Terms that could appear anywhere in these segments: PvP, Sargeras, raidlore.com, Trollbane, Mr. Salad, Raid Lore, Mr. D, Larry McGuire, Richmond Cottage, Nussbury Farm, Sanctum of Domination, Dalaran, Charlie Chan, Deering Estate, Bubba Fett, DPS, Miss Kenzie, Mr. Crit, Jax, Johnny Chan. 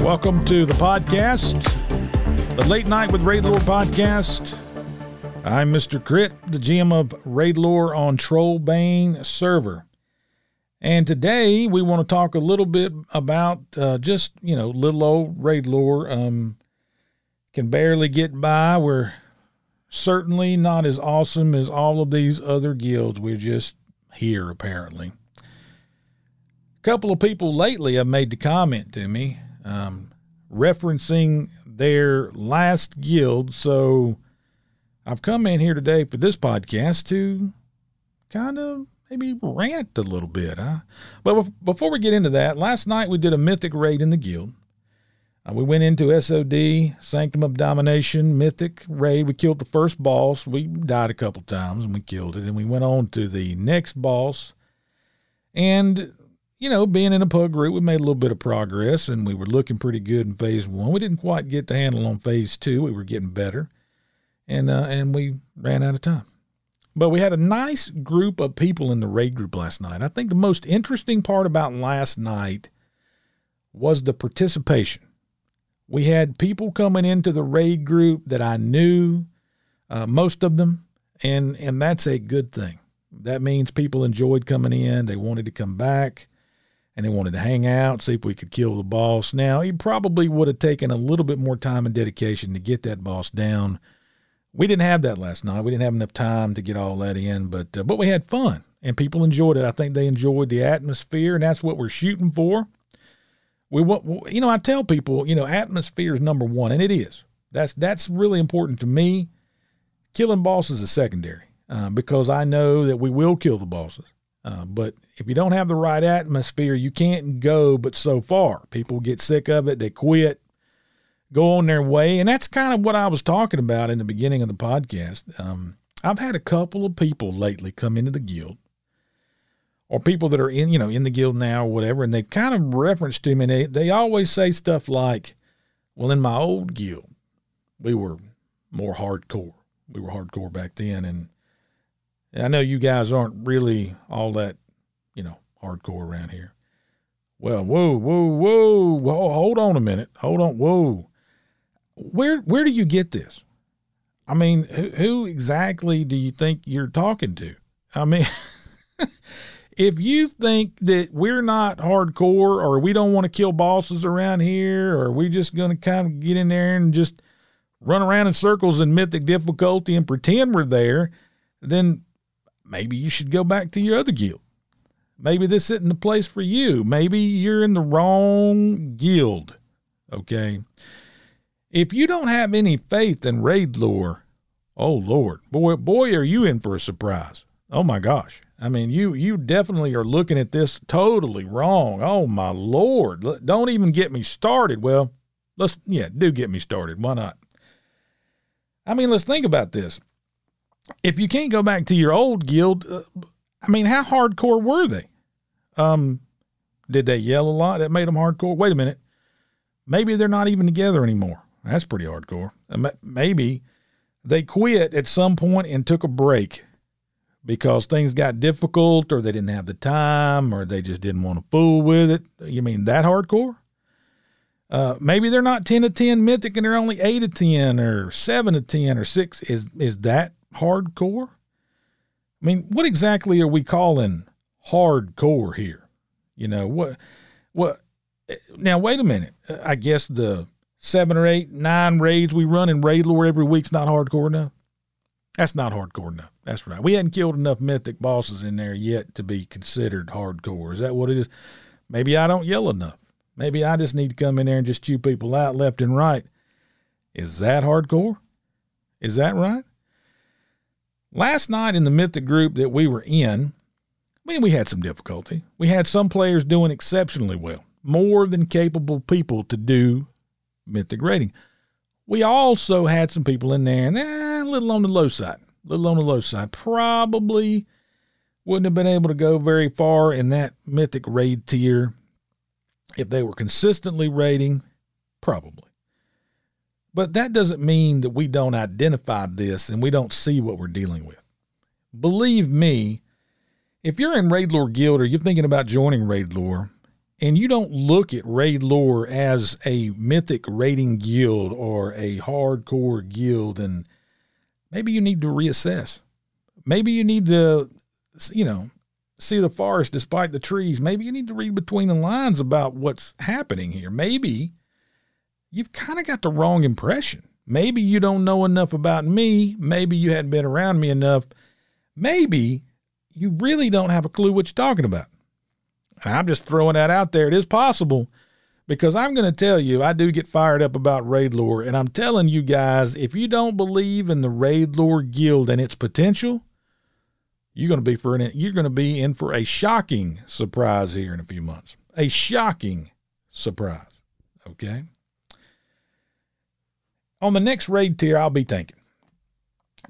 Welcome to the podcast, the Late Night with Raid Lore podcast. I'm Mr. Crit, the GM of Raid Lore on Trollbane server. And today we want to talk a little bit about just, you know, little old Raid Lore. Can barely get by. We're certainly not as awesome as all of these other guilds. We're just here, apparently. A couple of people lately have made the comment to me, referencing their last guild. So I've come in here today for this podcast to kind of maybe rant a little bit. But before we get into that, last night we did a mythic raid in the guild. We went into SOD, Sanctum of Domination, mythic raid. We killed the first boss. We died a couple times and we killed it. And we went on to the next boss. And you know, being in a pug group, we made a little bit of progress, and we were looking pretty good in phase one. We didn't quite get the handle on phase two. We were getting better, and we ran out of time. But we had a nice group of people in the raid group last night. I think the most interesting part about last night was the participation. We had people coming into the raid group that I knew, most of them, and that's a good thing. That means people enjoyed coming in. They wanted to come back. And they wanted to hang out, see if we could kill the boss. Now, he probably would have taken a little bit more time and dedication to get that boss down. We didn't have that last night. We didn't have enough time to get all that in. But we had fun, and people enjoyed it. I think they enjoyed the atmosphere, and that's what we're shooting for. You know, I tell people, you know, atmosphere is number one, and it is. That's really important to me. Killing bosses is secondary because I know that we will kill the bosses. But if you don't have the right atmosphere, you can't go but so far. People get sick of it. They quit, go on their way. And that's kind of what I was talking about in the beginning of the podcast. I've had a couple of people lately come into the guild or people that are in, you know, in the guild now or whatever. And they kind of reference to me. And they always say stuff like, well, in my old guild, we were more hardcore. We were hardcore back then. And I know you guys aren't really all that, you know, hardcore around here. Well, whoa, hold on a minute. Hold on. Whoa. Where do you get this? I mean, who exactly do you think you're talking to? I mean, if you think that we're not hardcore or we don't want to kill bosses around here, or we just going to kind of get in there and just run around in circles in mythic difficulty and pretend we're there, then maybe you should go back to your other guild. Maybe this isn't the place for you. Maybe you're in the wrong guild, okay? If you don't have any faith in Raid Lore, oh, Lord, boy, are you in for a surprise. Oh, my gosh. I mean, you definitely are looking at this totally wrong. Oh, my Lord. Don't even get me started. Well, do get me started. Why not? I mean, let's think about this. If you can't go back to your old guild, I mean, how hardcore were they? Did they yell a lot? That made them hardcore. Wait a minute. Maybe they're not even together anymore. That's pretty hardcore. Maybe they quit at some point and took a break because things got difficult or they didn't have the time or they just didn't want to fool with it. You mean that hardcore? Maybe they're not 10 to 10 mythic and they're only 8 to 10 or 7 to 10 or 6. Is that hardcore? I mean, what exactly are we calling hardcore here? You know, what, now wait a minute. I guess the 7 or 8, 9 raids we run in Raid Lore every week's not hardcore enough. That's not hardcore enough. That's right. We hadn't killed enough mythic bosses in there yet to be considered hardcore. Is that what it is? Maybe I don't yell enough. Maybe I just need to come in there and just chew people out left and right. Is that hardcore? Is that right? Last night in the mythic group that we were in, I mean, we had some difficulty. We had some players doing exceptionally well, more than capable people to do mythic raiding. We also had some people in there, and a little on the low side, probably wouldn't have been able to go very far in that mythic raid tier. If they were consistently raiding, probably. But that doesn't mean that we don't identify this and we don't see what we're dealing with. Believe me, if you're in Raid Lore Guild or you're thinking about joining Raid Lore, and you don't look at Raid Lore as a mythic raiding guild or a hardcore guild, and maybe you need to reassess. Maybe you need to, you know, see the forest despite the trees. Maybe you need to read between the lines about what's happening here. Maybe you've kind of got the wrong impression. Maybe you don't know enough about me. Maybe you hadn't been around me enough. Maybe you really don't have a clue what you're talking about. I'm just throwing that out there. It is possible, because I'm going to tell you, I do get fired up about Raid Lore, and I'm telling you guys, if you don't believe in the Raid Lore Guild and its potential, you're going to be in for a shocking surprise here in a few months. A shocking surprise. Okay. On the next raid tier, I'll be tanking.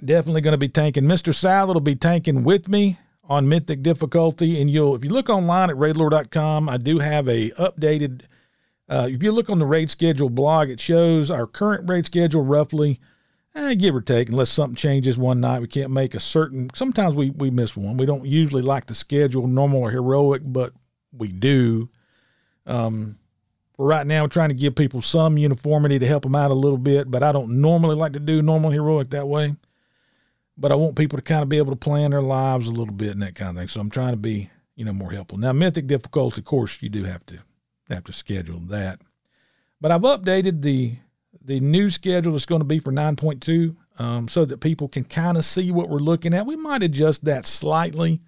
Definitely going to be tanking. Mr. Salad will be tanking with me on mythic difficulty, and if you look online at raidlore.com, I do have a updated, if you look on the raid schedule blog, it shows our current raid schedule roughly, give or take, unless something changes one night. We can't make a certain, sometimes we miss one. We don't usually like to schedule normal or heroic, but we do. For right now, we're trying to give people some uniformity to help them out a little bit, but I don't normally like to do normal heroic that way. But I want people to kind of be able to plan their lives a little bit and that kind of thing. So I'm trying to be, more helpful. Now, mythic difficulty, of course, you do have to schedule that. But I've updated the new schedule that's going to be for 9.2 so that people can kind of see what we're looking at. We might adjust that slightly,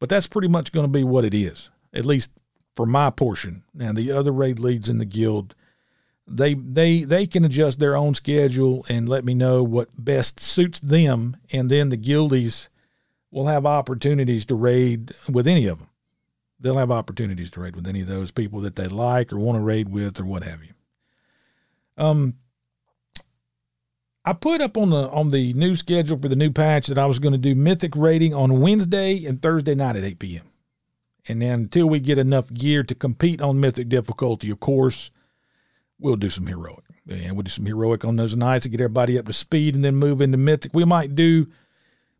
but that's pretty much going to be what it is, at least for my portion. Now, the other raid leads in the guild, they can adjust their own schedule and let me know what best suits them, and then the guildies will have opportunities to raid with any of them. They'll have opportunities to raid with any of those people that they like or want to raid with or what have you. I put up on the new schedule for the new patch that I was going to do mythic raiding on Wednesday and Thursday night at 8 p.m. And then until we get enough gear to compete on mythic difficulty, of course, we'll do some heroic. And we'll do some heroic on those nights to get everybody up to speed and then move into mythic. We might do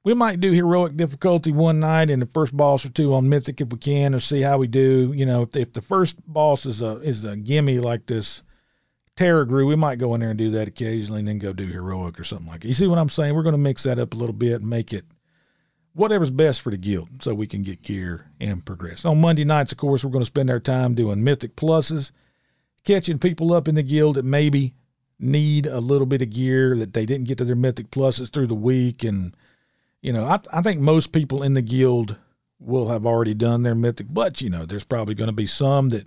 heroic difficulty one night and the first boss or two on mythic if we can, or see how we do. If the first boss is a gimme like this Terror Grew, we might go in there and do that occasionally and then go do heroic or something like that. You see what I'm saying? We're going to mix that up a little bit and make it whatever's best for the guild so we can get gear and progress. On Monday nights, of course, we're going to spend our time doing mythic pluses, catching people up in the guild that maybe need a little bit of gear that they didn't get to their mythic pluses through the week. And, I think most people in the guild will have already done their mythic, but there's probably going to be some that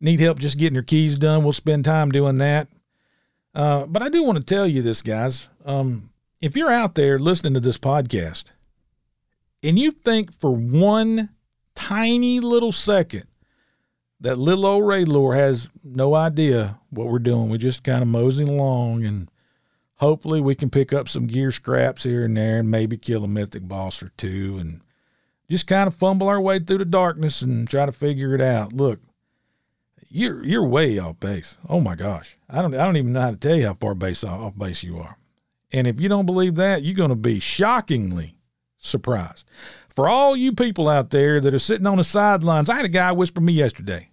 need help just getting their keys done. We'll spend time doing that. But I do want to tell you this, guys. If you're out there listening to this podcast and you think for one tiny little second that little old Raid Lore has no idea what we're doing, we're just kind of moseying along, and hopefully we can pick up some gear scraps here and there and maybe kill a mythic boss or two and just kind of fumble our way through the darkness and try to figure it out. Look, you're way off base. Oh my gosh. I don't even know how to tell you how far off base you are. And if you don't believe that, you're going to be shockingly surprised. For all you people out there that are sitting on the sidelines, I had a guy whisper me yesterday,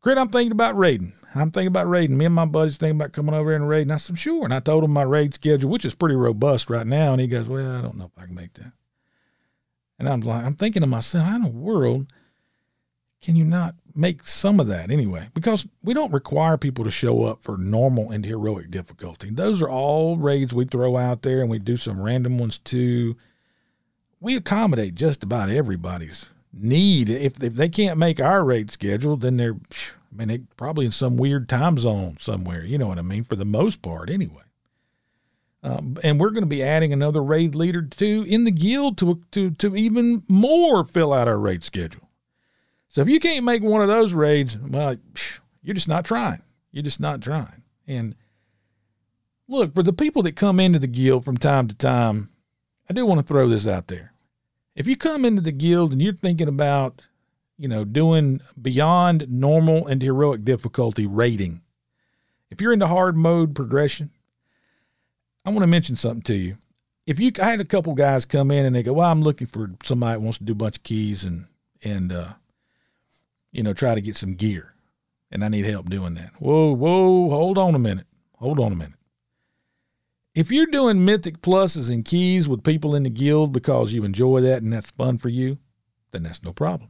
"Crit, I'm thinking about raiding. I'm thinking about raiding. Me and my buddies thinking about coming over here and raiding." I said, "Sure." And I told him my raid schedule, which is pretty robust right now. And he goes, "Well, I don't know if I can make that." And I'm like, I'm thinking to myself, how in the world can you not make some of that anyway? Because we don't require people to show up for normal and heroic difficulty. Those are all raids we throw out there, and we do some random ones too. We accommodate just about everybody's need. If they can't make our raid schedule, then they're probably in some weird time zone somewhere. You know what I mean? For the most part, anyway. And we're going to be adding another raid leader too in the guild to even more fill out our raid schedule. So if you can't make one of those raids, well, you're just not trying. You're just not trying. And look, for the people that come into the guild from time to time, I do want to throw this out there. If you come into the guild and you're thinking about, you know, doing beyond normal and heroic difficulty raiding. If you're into hard mode progression, I want to mention something to you. I had a couple guys come in and they go, well, I'm looking for somebody that wants to do a bunch of keys and you know, try to get some gear, and I need help doing that. Whoa, whoa, hold on a minute. Hold on a minute. If you're doing mythic pluses and keys with people in the guild because you enjoy that and that's fun for you, then that's no problem.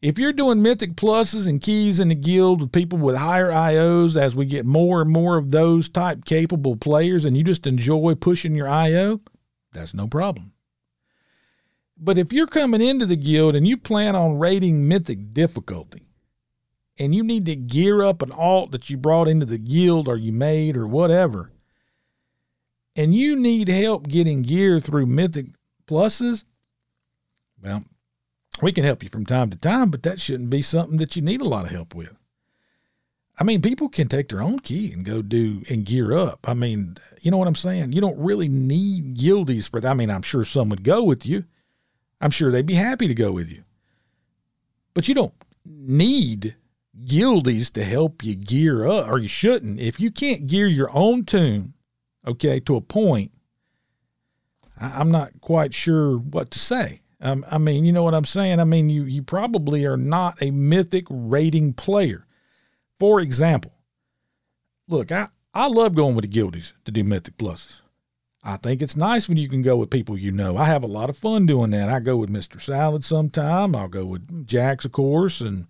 If you're doing mythic pluses and keys in the guild with people with higher IOs, as we get more and more of those type capable players, and you just enjoy pushing your IO, that's no problem. But if you're coming into the guild and you plan on raiding mythic difficulty, and you need to gear up an alt that you brought into the guild or you made or whatever, and you need help getting gear through mythic pluses, well, we can help you from time to time, but that shouldn't be something that you need a lot of help with. I mean, people can take their own key and go do and gear up. I mean, you know what I'm saying? You don't really need guildies for that. I mean, I'm sure some would go with you. I'm sure they'd be happy to go with you. But you don't need guildies to help you gear up, or you shouldn't. If you can't gear your own tune, okay, to a point, I'm not quite sure what to say. I mean, you know what I'm saying? I mean, you probably are not a mythic raiding player. For example, look, I love going with the guildies to do mythic pluses. I think it's nice when you can go with people you know. I have a lot of fun doing that. I go with Mr. Salad sometime. I'll go with Jax, of course, and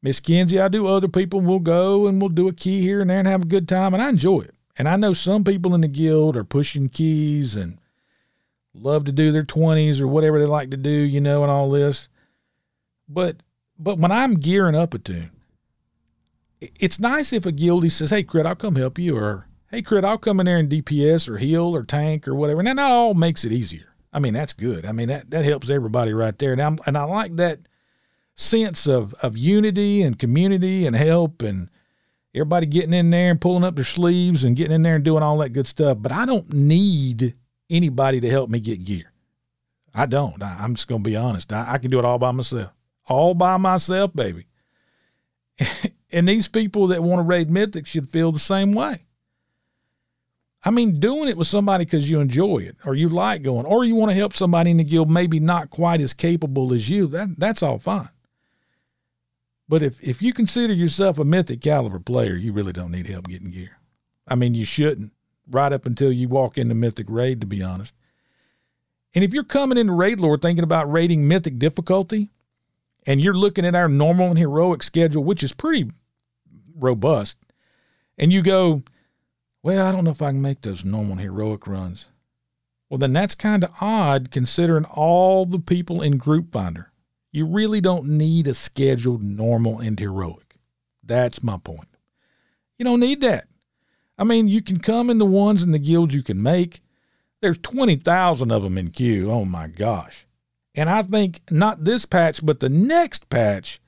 Miss Kenzie. I do other people. We'll go and we'll do a key here and there and have a good time, and I enjoy it. And I know some people in the guild are pushing keys and love to do their 20s or whatever they like to do, you know, and all this. But when I'm gearing up a tune, it's nice if a guildie says, hey, Crit, I'll come help you, or hey, Crit, I'll come in there and DPS or heal or tank or whatever. And that all makes it easier. I mean, that's good. I mean, that helps everybody right there. And I like that sense of unity and community and help and everybody getting in there and pulling up their sleeves and getting in there and doing all that good stuff. But I don't need anybody to help me get gear. I don't. I'm just going to be honest. I can do it all by myself. All by myself, baby. And these people that want to raid mythic should feel the same way. I mean, doing it with somebody because you enjoy it or you like going, or you want to help somebody in the guild maybe not quite as capable as you, that's all fine. But if you consider yourself a mythic caliber player, you really don't need help getting gear. I mean, you shouldn't, right up until you walk into mythic raid, to be honest. And if you're coming into Raid Lore thinking about raiding mythic difficulty, and you're looking at our normal and heroic schedule, which is pretty robust, and you go, well, I don't know if I can make those normal and heroic runs. Well, then that's kind of odd considering all the people in Group Finder. You really don't need a scheduled normal and heroic. That's my point. You don't need that. I mean, you can come in the ones in the guild you can make. There's 20,000 of them in queue. Oh, my gosh. And I think not this patch, but the next patch,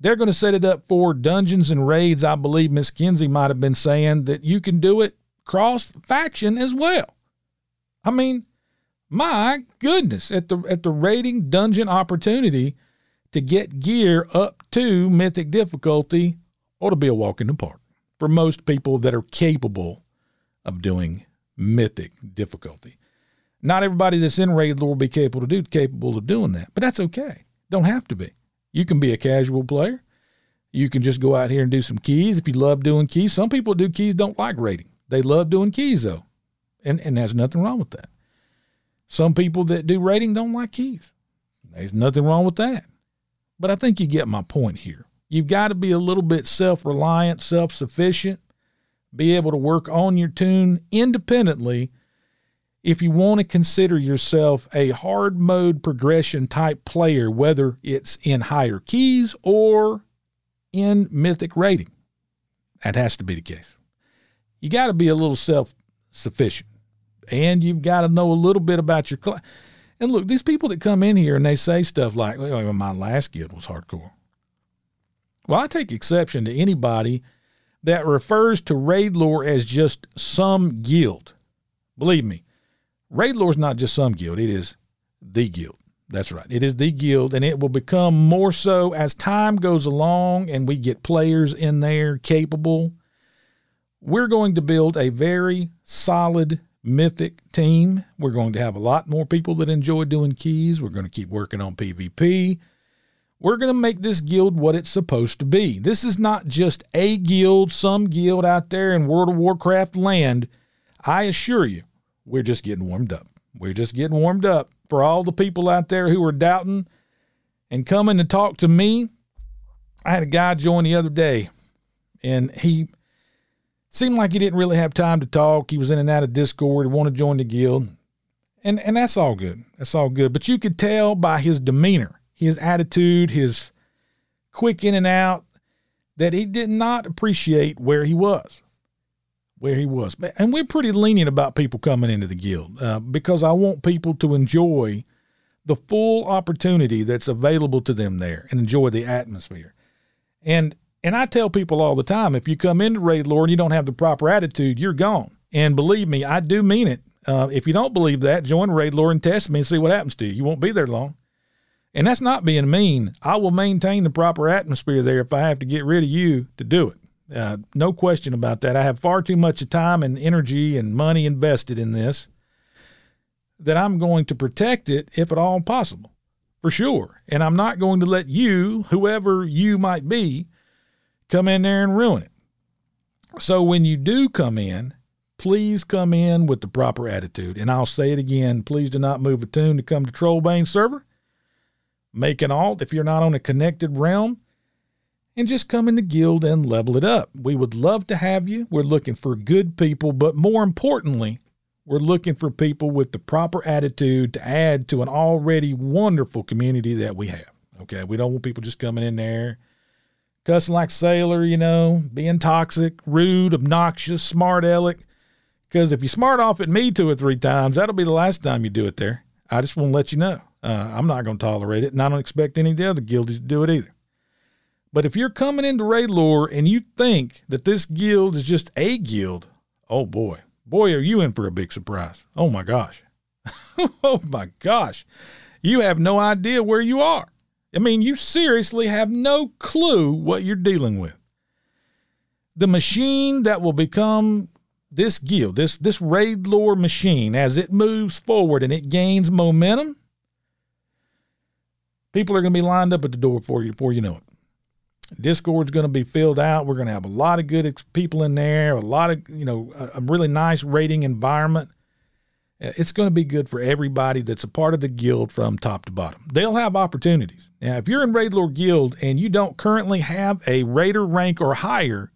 they're going to set it up for dungeons and raids. I believe Miss Kenzie might have been saying that you can do it cross-faction as well. I mean, my goodness, at the raiding dungeon opportunity to get gear up to mythic difficulty ought to be a walk in the park for most people that are capable of doing mythic difficulty. Not everybody that's in Raid Lore will be capable of doing that, but that's okay. Don't have to be. You can be a casual player. You can just go out here and do some keys if you love doing keys. Some people that do keys don't like raiding. They love doing keys, though, and there's nothing wrong with that. Some people that do raiding don't like keys. There's nothing wrong with that. But I think you get my point here. You've got to be a little bit self-reliant, self-sufficient, be able to work on your tune independently if you want to consider yourself a hard mode progression type player, whether it's in higher keys or in mythic raiding. That has to be the case. You got to be a little self-sufficient, and you've got to know a little bit about your class. And look, these people that come in here and they say stuff like, well, my last guild was hardcore. Well, I take exception to anybody that refers to Raid Lore as just some guild. Believe me, Raid Lore is not just some guild. It is the guild. That's right. It is the guild, and it will become more so as time goes along and we get players in there capable. We're going to build a very solid mythic team. We're going to have a lot more people that enjoy doing keys. We're going to keep working on PvP. We're going to make this guild what it's supposed to be. This is not just a guild, some guild out there in World of Warcraft land. I assure you, we're just getting warmed up. We're just getting warmed up. For all the people out there who are doubting and coming to talk to me, I had a guy join the other day, and he seemed like he didn't really have time to talk. He was in and out of Discord. He wanted to join the guild, and that's all good. That's all good. But you could tell by his demeanor, his attitude, his quick in and out, that he did not appreciate where he was. And we're pretty lenient about people coming into the guild because I want people to enjoy the full opportunity that's available to them there and enjoy the atmosphere. And I tell people all the time, if you come into Raid Lore and you don't have the proper attitude, you're gone. And believe me, I do mean it. If you don't believe that, join Raid Lore and test me and see what happens to you. You won't be there long. And that's not being mean. I will maintain the proper atmosphere there if I have to get rid of you to do it. No question about that. I have far too much time and energy and money invested in this that I'm going to protect it if at all possible, for sure. And I'm not going to let you, whoever you might be, come in there and ruin it. So when you do come in, please come in with the proper attitude. And I'll say it again, please do not move a tune to come to Trollbane server. Make an alt if you're not on a connected realm. And just come in the guild and level it up. We would love to have you. We're looking for good people, but more importantly, we're looking for people with the proper attitude to add to an already wonderful community that we have. Okay, we don't want people just coming in there, cussing like sailor, you know, being toxic, rude, obnoxious, smart aleck. Because if you smart off at me 2 or 3 times, that'll be the last time you do it there. I just want to let you know. I'm not going to tolerate it, and I don't expect any of the other guildies to do it either. But if you're coming into Raid Lore and you think that this guild is just a guild, oh boy. Boy, are you in for a big surprise. Oh my gosh. Oh my gosh. You have no idea where you are. I mean, you seriously have no clue what you're dealing with. The machine that will become this guild, this Raid Lore machine, as it moves forward and it gains momentum, people are going to be lined up at the door for you before you know it. Discord's going to be filled out. We're going to have a lot of good people in there, a lot of, you know, a really nice raiding environment. It's going to be good for everybody that's a part of the guild from top to bottom. They'll have opportunities. Now, if you're in Raid Lore Guild and you don't currently have a raider rank or higher,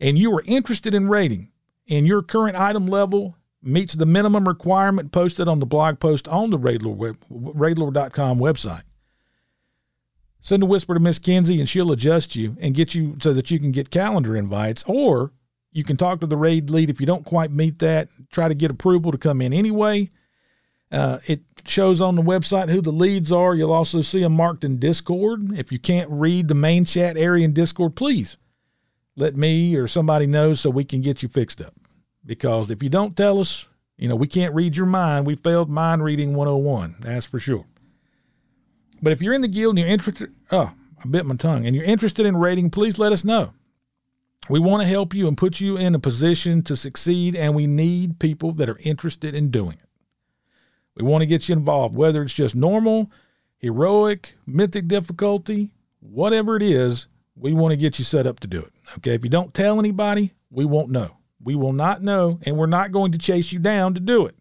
and you are interested in raiding, and your current item level meets the minimum requirement posted on the blog post on the raidlore.com website, send a whisper to Miss Kenzie and she'll adjust you and get you so that you can get calendar invites, or you can talk to the raid lead. If you don't quite meet that, try to get approval to come in anyway. It shows on the website who the leads are. You'll also see them marked in Discord. If you can't read the main chat area in Discord, please let me or somebody know so we can get you fixed up. Because if you don't tell us, you know, we can't read your mind. We failed mind reading 101. That's for sure. But if you're in the guild and you're interested, and you're interested in raiding, please let us know. We want to help you and put you in a position to succeed, and we need people that are interested in doing it. We want to get you involved, whether it's just normal, heroic, mythic difficulty, whatever it is, we want to get you set up to do it. Okay, if you don't tell anybody, we won't know. We will not know, and we're not going to chase you down to do it.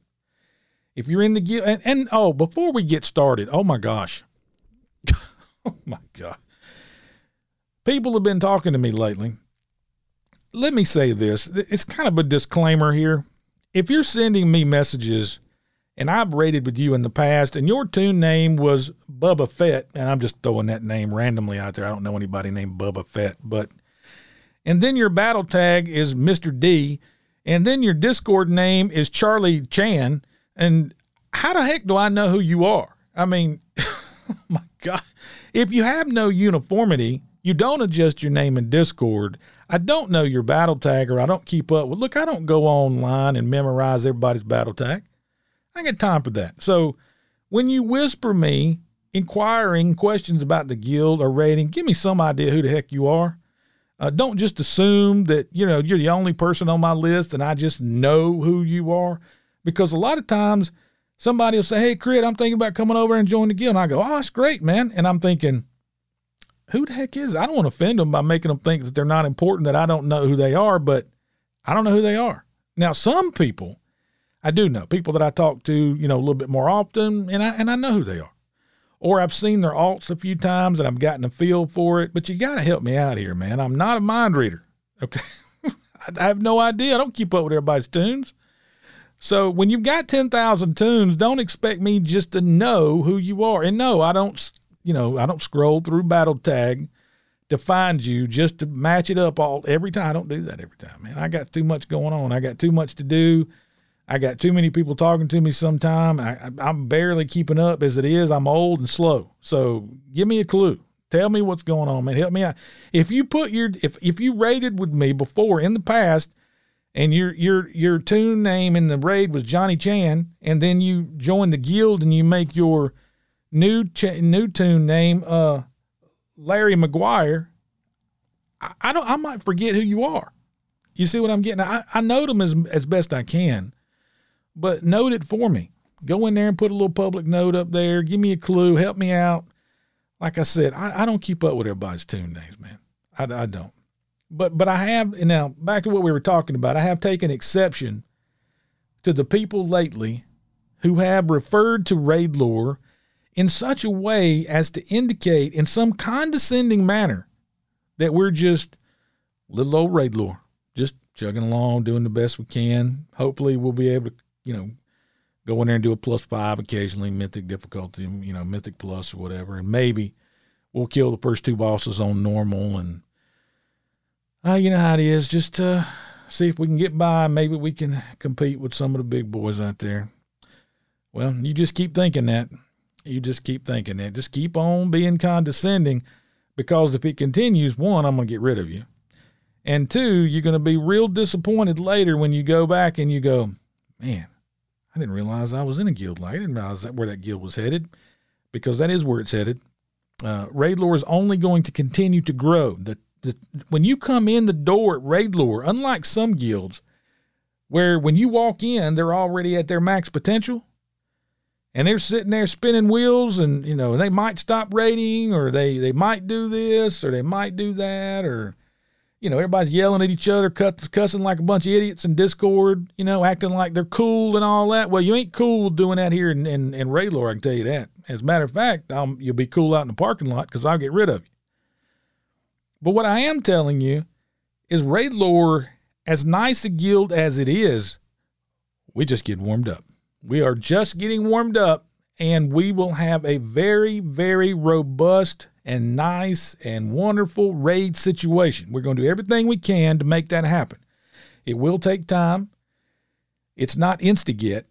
If you're in the guild, and before we get started, oh my gosh. Oh, my God. People have been talking to me lately. Let me say this. It's kind of a disclaimer here. If you're sending me messages, and I've raided with you in the past, and your tune name was Bubba Fett, and I'm just throwing that name randomly out there. I don't know anybody named Bubba Fett. And then your battle tag is Mr. D, and then your Discord name is Charlie Chan, and how the heck do I know who you are? I mean, oh my God. If you have no uniformity, you don't adjust your name in Discord. I don't know your battle tag, or I don't keep up with. Look, I don't go online and memorize everybody's battle tag. I ain't got time for that. So When you whisper me inquiring questions about the guild or raiding, give me some idea who the heck you are. Don't just assume that, you know, you're the only person on my list and I just know who you are. Because a lot of times somebody will say, hey, Crit, I'm thinking about coming over and joining the guild. And I go, oh, that's great, man. And I'm thinking, who the heck is it? I don't want to offend them by making them think that they're not important, that I don't know who they are, but I don't know who they are. Now, some people I do know, people that I talk to, you know, a little bit more often, and I know who they are. Or I've seen their alts a few times and I've gotten a feel for it, but you got to help me out here, man. I'm not a mind reader, okay? I have no idea. I don't keep up with everybody's tunes. So when you've got 10,000 tunes, don't expect me just to know who you are. And no, I don't, you know, I don't scroll through battle tag to find you just to match it up all every time. I don't do that every time, man. I got too much going on. I got too much to do. I got too many people talking to me sometime. I'm barely keeping up as it is. I'm old and slow. So give me a clue. Tell me what's going on, man. Help me out. If you put your, if you raided with me before in the past, and your tune name in the raid was Johnny Chan, and then you join the guild and you make your new tune name Larry McGuire, I might forget who you are. You see what I'm getting? I note them as best I can, but note it for me. Go in there and put a little public note up there. Give me a clue. Help me out. Like I said, I don't keep up with everybody's tune names, man. I don't. But I have, now back to what we were talking about, I have taken exception to the people lately who have referred to Raid Lore in such a way as to indicate in some condescending manner that we're just little old Raid Lore, just chugging along, doing the best we can. Hopefully we'll be able to, you know, go in there and do a +5 occasionally, mythic difficulty, you know, mythic plus or whatever. And maybe we'll kill the first 2 bosses on normal and, you know how it is. Just see if we can get by. Maybe we can compete with some of the big boys out there. Well, you just keep thinking that. You just keep thinking that. Just keep on being condescending, because if it continues, 1, I'm going to get rid of you. And 2, you're going to be real disappointed later when you go back and you go, man, I didn't realize I was in a guild. Like, I didn't realize that where that guild was headed, because that is where it's headed. Raid Lore is only going to continue to grow. When you come in the door at Raid Lore, unlike some guilds, where when you walk in, they're already at their max potential, and they're sitting there spinning wheels, and you know they might stop raiding, or they might do this, or they might do that, or you know everybody's yelling at each other, cussing like a bunch of idiots in Discord, you know, acting like they're cool and all that. Well, you ain't cool doing that here in Raid Lore, I can tell you that. As a matter of fact, you'll be cool out in the parking lot because I'll get rid of you. But what I am telling you is Raid Lore, as nice a guild as it is, we just get warmed up. We are just getting warmed up, and we will have a very, very robust and nice and wonderful raid situation. We're going to do everything we can to make that happen. It will take time. It's not insta-get,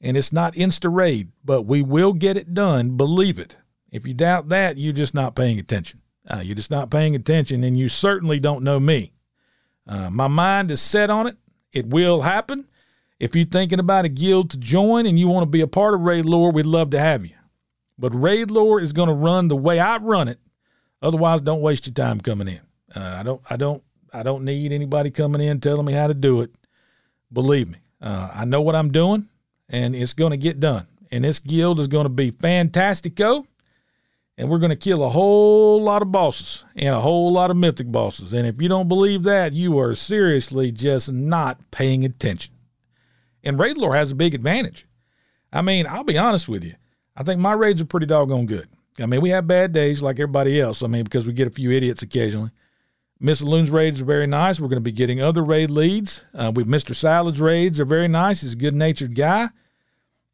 and it's not insta-raid, but we will get it done. Believe it. If you doubt that, you're just not paying attention. You're just not paying attention, and you certainly don't know me. My mind is set on it. It will happen. If you're thinking about a guild to join and you want to be a part of Raid Lore, we'd love to have you. But Raid Lore is going to run the way I run it. Otherwise, don't waste your time coming in. I don't need anybody coming in telling me how to do it. Believe me, I know what I'm doing, and it's going to get done. And this guild is going to be fantastico. And we're going to kill a whole lot of bosses and a whole lot of mythic bosses. And if you don't believe that, you are seriously just not paying attention. And Raid Lore has a big advantage. I mean, I'll be honest with you. I think my raids are pretty doggone good. I mean, we have bad days like everybody else. I mean, because we get a few idiots occasionally. Miss Loon's raids are very nice. We're going to be getting other raid leads. With Mr. Salad's raids are very nice. He's a good-natured guy.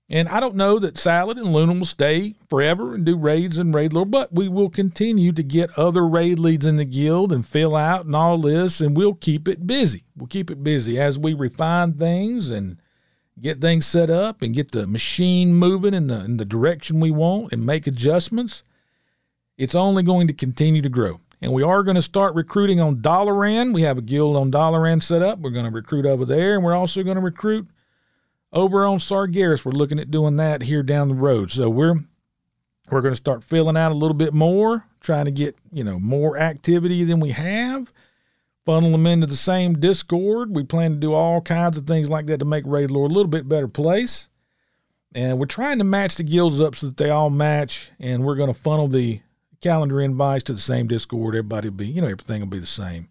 And I don't know that Salad and Luna will stay forever and do raids and Raid Lore, but we will continue to get other raid leads in the guild and fill out and all this, and we'll keep it busy. We'll keep it busy as we refine things and get things set up and get the machine moving in the direction we want and make adjustments. It's only going to continue to grow. And we are going to start recruiting on Dalaran. We have a guild on Dalaran set up. We're going to recruit over there, and we're also going to recruit over on Sargeras, we're looking at doing that here down the road. So we're going to start filling out a little bit more, trying to get, you know, more activity than we have, funnel them into the same Discord. We plan to do all kinds of things like that to make Raid Lore a little bit better place. And we're trying to match the guilds up so that they all match, and we're going to funnel the calendar invites to the same Discord. Everybody will be, you know, everything will be the same.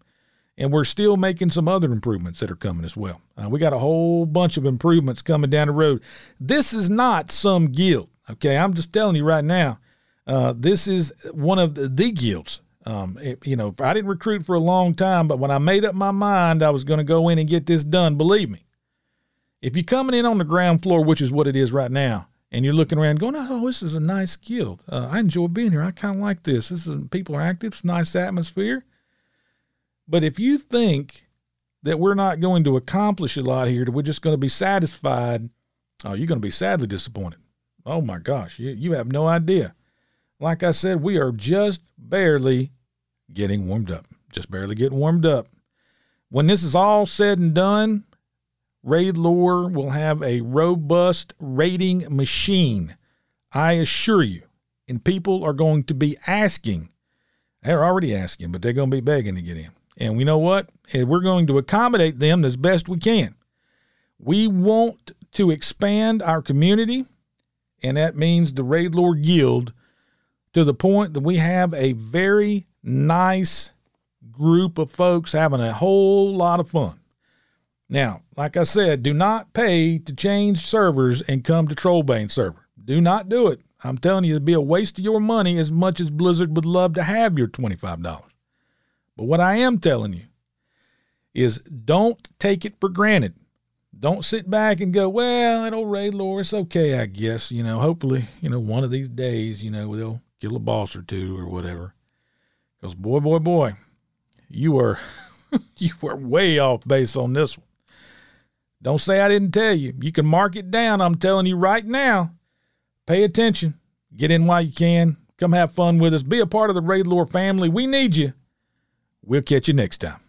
And we're still making some other improvements that are coming as well. We got a whole bunch of improvements coming down the road. This is not some guild, okay? I'm just telling you right now, this is one of the guilds. You know, I didn't recruit for a long time, but when I made up my mind I was going to go in and get this done, believe me, if you're coming in on the ground floor, which is what it is right now, and you're looking around going, oh, this is a nice guild. I enjoy being here. I kind of like this. This is, people are active. It's a nice atmosphere. But if you think that we're not going to accomplish a lot here, that we're just going to be satisfied, oh, you're going to be sadly disappointed. Oh, my gosh. You have no idea. Like I said, we are just barely getting warmed up. Just barely getting warmed up. When this is all said and done, Raid Lore will have a robust raiding machine, I assure you. And people are going to be asking. They're already asking, but they're going to be begging to get in. And we know what? We're going to accommodate them as best we can. We want to expand our community, and that means the Raid Lore Guild, to the point that we have a very nice group of folks having a whole lot of fun. Now, like I said, do not pay to change servers and come to Trollbane server. Do not do it. I'm telling you, it'd be a waste of your money as much as Blizzard would love to have your $25. But what I am telling you is don't take it for granted. Don't sit back and go, well, that old Raid Lore, it's okay, I guess. You know, hopefully, you know, one of these days, you know, they'll kill a boss or two or whatever. Because boy, you are, you are way off base on this one. Don't say I didn't tell you. You can mark it down. I'm telling you right now. Pay attention. Get in while you can. Come have fun with us. Be a part of the Raid Lore family. We need you. We'll catch you next time.